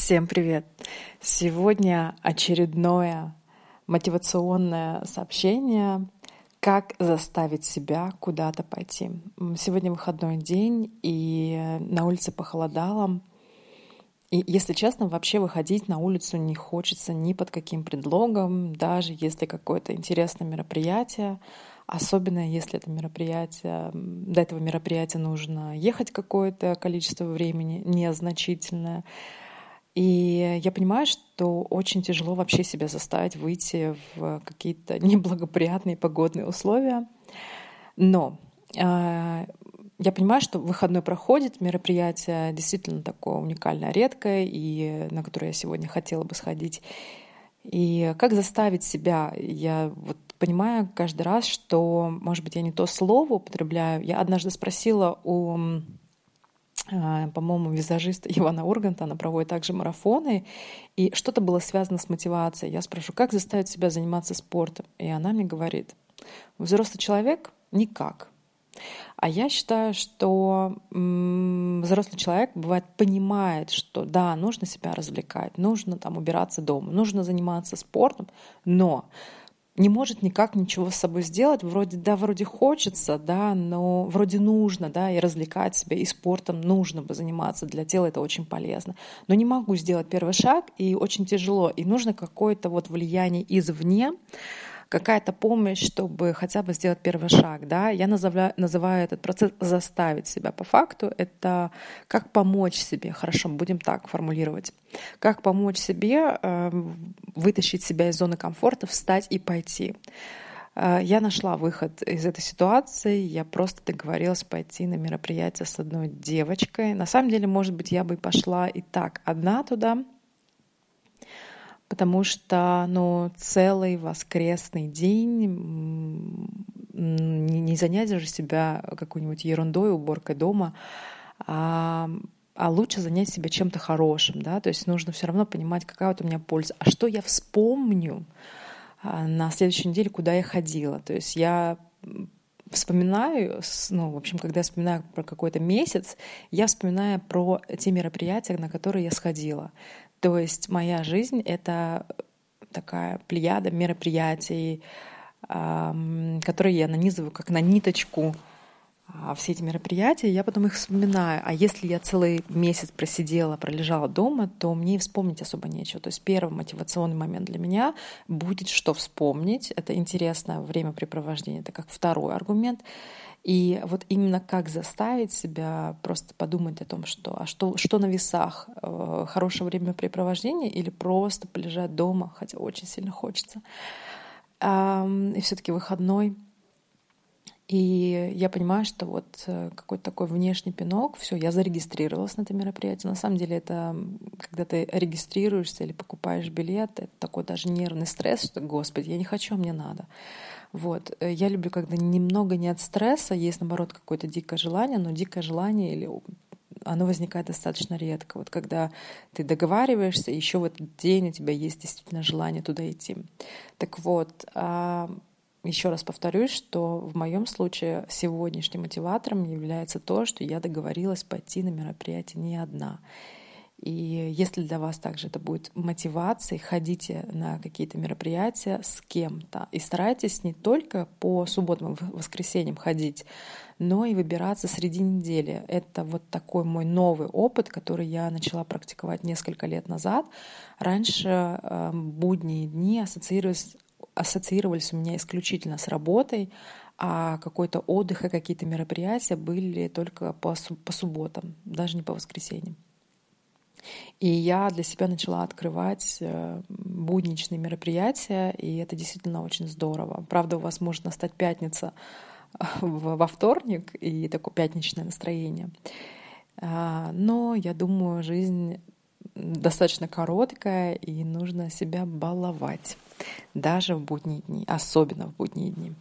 Всем привет! Сегодня очередное мотивационное сообщение «Как заставить себя куда-то пойти». Сегодня выходной день, и на улице похолодало. И, если честно, вообще выходить на улицу не хочется ни под каким предлогом, даже если какое-то интересное мероприятие, особенно если это мероприятие, до этого мероприятия нужно ехать какое-то количество времени незначительное. И я понимаю, что очень тяжело вообще себя заставить выйти в какие-то неблагоприятные погодные условия. Но я понимаю, что выходной проходит, мероприятие действительно такое уникальное, редкое, и на которое я сегодня хотела бы сходить. И как заставить себя? Я вот понимаю каждый раз, что, может быть, я не то слово употребляю. Я однажды спросила у... по-моему, визажиста Ивана Урганта, она проводит также марафоны, и что-то было связано с мотивацией. Я спрошу, как заставить себя заниматься спортом? И она мне говорит, взрослый человек — никак. А я считаю, что взрослый человек, бывает, понимает, что да, нужно себя развлекать, нужно там убираться дома, нужно заниматься спортом, но не может никак ничего с собой сделать. Вроде хочется, да, но вроде нужно, да, и развлекать себя, и спортом нужно бы заниматься. Для тела это очень полезно. Но не могу сделать первый шаг, и очень тяжело. И нужно какое-то вот влияние извне, какая-то помощь, чтобы хотя бы сделать первый шаг, да. Я называю этот процесс «заставить себя». По факту это как помочь себе, хорошо, будем так формулировать, как помочь себе вытащить себя из зоны комфорта, встать и пойти. Я нашла выход из этой ситуации, я просто договорилась пойти на мероприятие с одной девочкой. На самом деле, может быть, я бы и пошла и так одна туда, потому что, ну, целый воскресный день не занять же себя какой-нибудь ерундой, уборкой дома, а лучше занять себя чем-то хорошим, да, то есть нужно все равно понимать, какая вот у меня польза, а что я вспомню на следующей неделе, куда я ходила, то есть я вспоминаю, ну, в общем, когда я вспоминаю про какой-то месяц, я вспоминаю про те мероприятия, на которые я сходила. То есть моя жизнь — это такая плеяда мероприятий, которые я нанизываю как на ниточку. Все эти мероприятия, я потом их вспоминаю. А если я целый месяц пролежала дома, то мне и вспомнить особо нечего. То есть первый мотивационный момент для меня будет, что вспомнить. Это интересное времяпрепровождение. Это как второй аргумент. И вот именно как заставить себя просто подумать о том, что на весах, хорошее времяпрепровождение или просто полежать дома, хотя очень сильно хочется. И все-таки выходной. И я понимаю, что вот какой-то такой внешний пинок, все, я зарегистрировалась на это мероприятие. На самом деле это, когда ты регистрируешься или покупаешь билет, это такой даже нервный стресс, что, господи, я не хочу, а мне надо. Вот. Я люблю, когда немного нет стресса, есть, наоборот, какое-то дикое желание, но дикое желание или... оно возникает достаточно редко. Вот когда ты договариваешься, еще в этот день у тебя есть действительно желание туда идти. Так вот... Еще раз повторюсь, что в моем случае сегодняшним мотиватором является то, что я договорилась пойти на мероприятие не одна. И если для вас также это будет мотивацией, ходите на какие-то мероприятия с кем-то. И старайтесь не только по субботам и воскресеньям ходить, но и выбираться среди недели. Это вот такой мой новый опыт, который я начала практиковать несколько лет назад. Раньше будние дни ассоциировались у меня исключительно с работой, а какой-то отдых и какие-то мероприятия были только по субботам, даже не по воскресеньям. И я для себя начала открывать будничные мероприятия, и это действительно очень здорово. Правда, у вас может настать пятница во вторник и такое пятничное настроение. Но я думаю, жизнь достаточно короткая, и нужно себя баловать. Даже в будние дни, особенно в будние дни.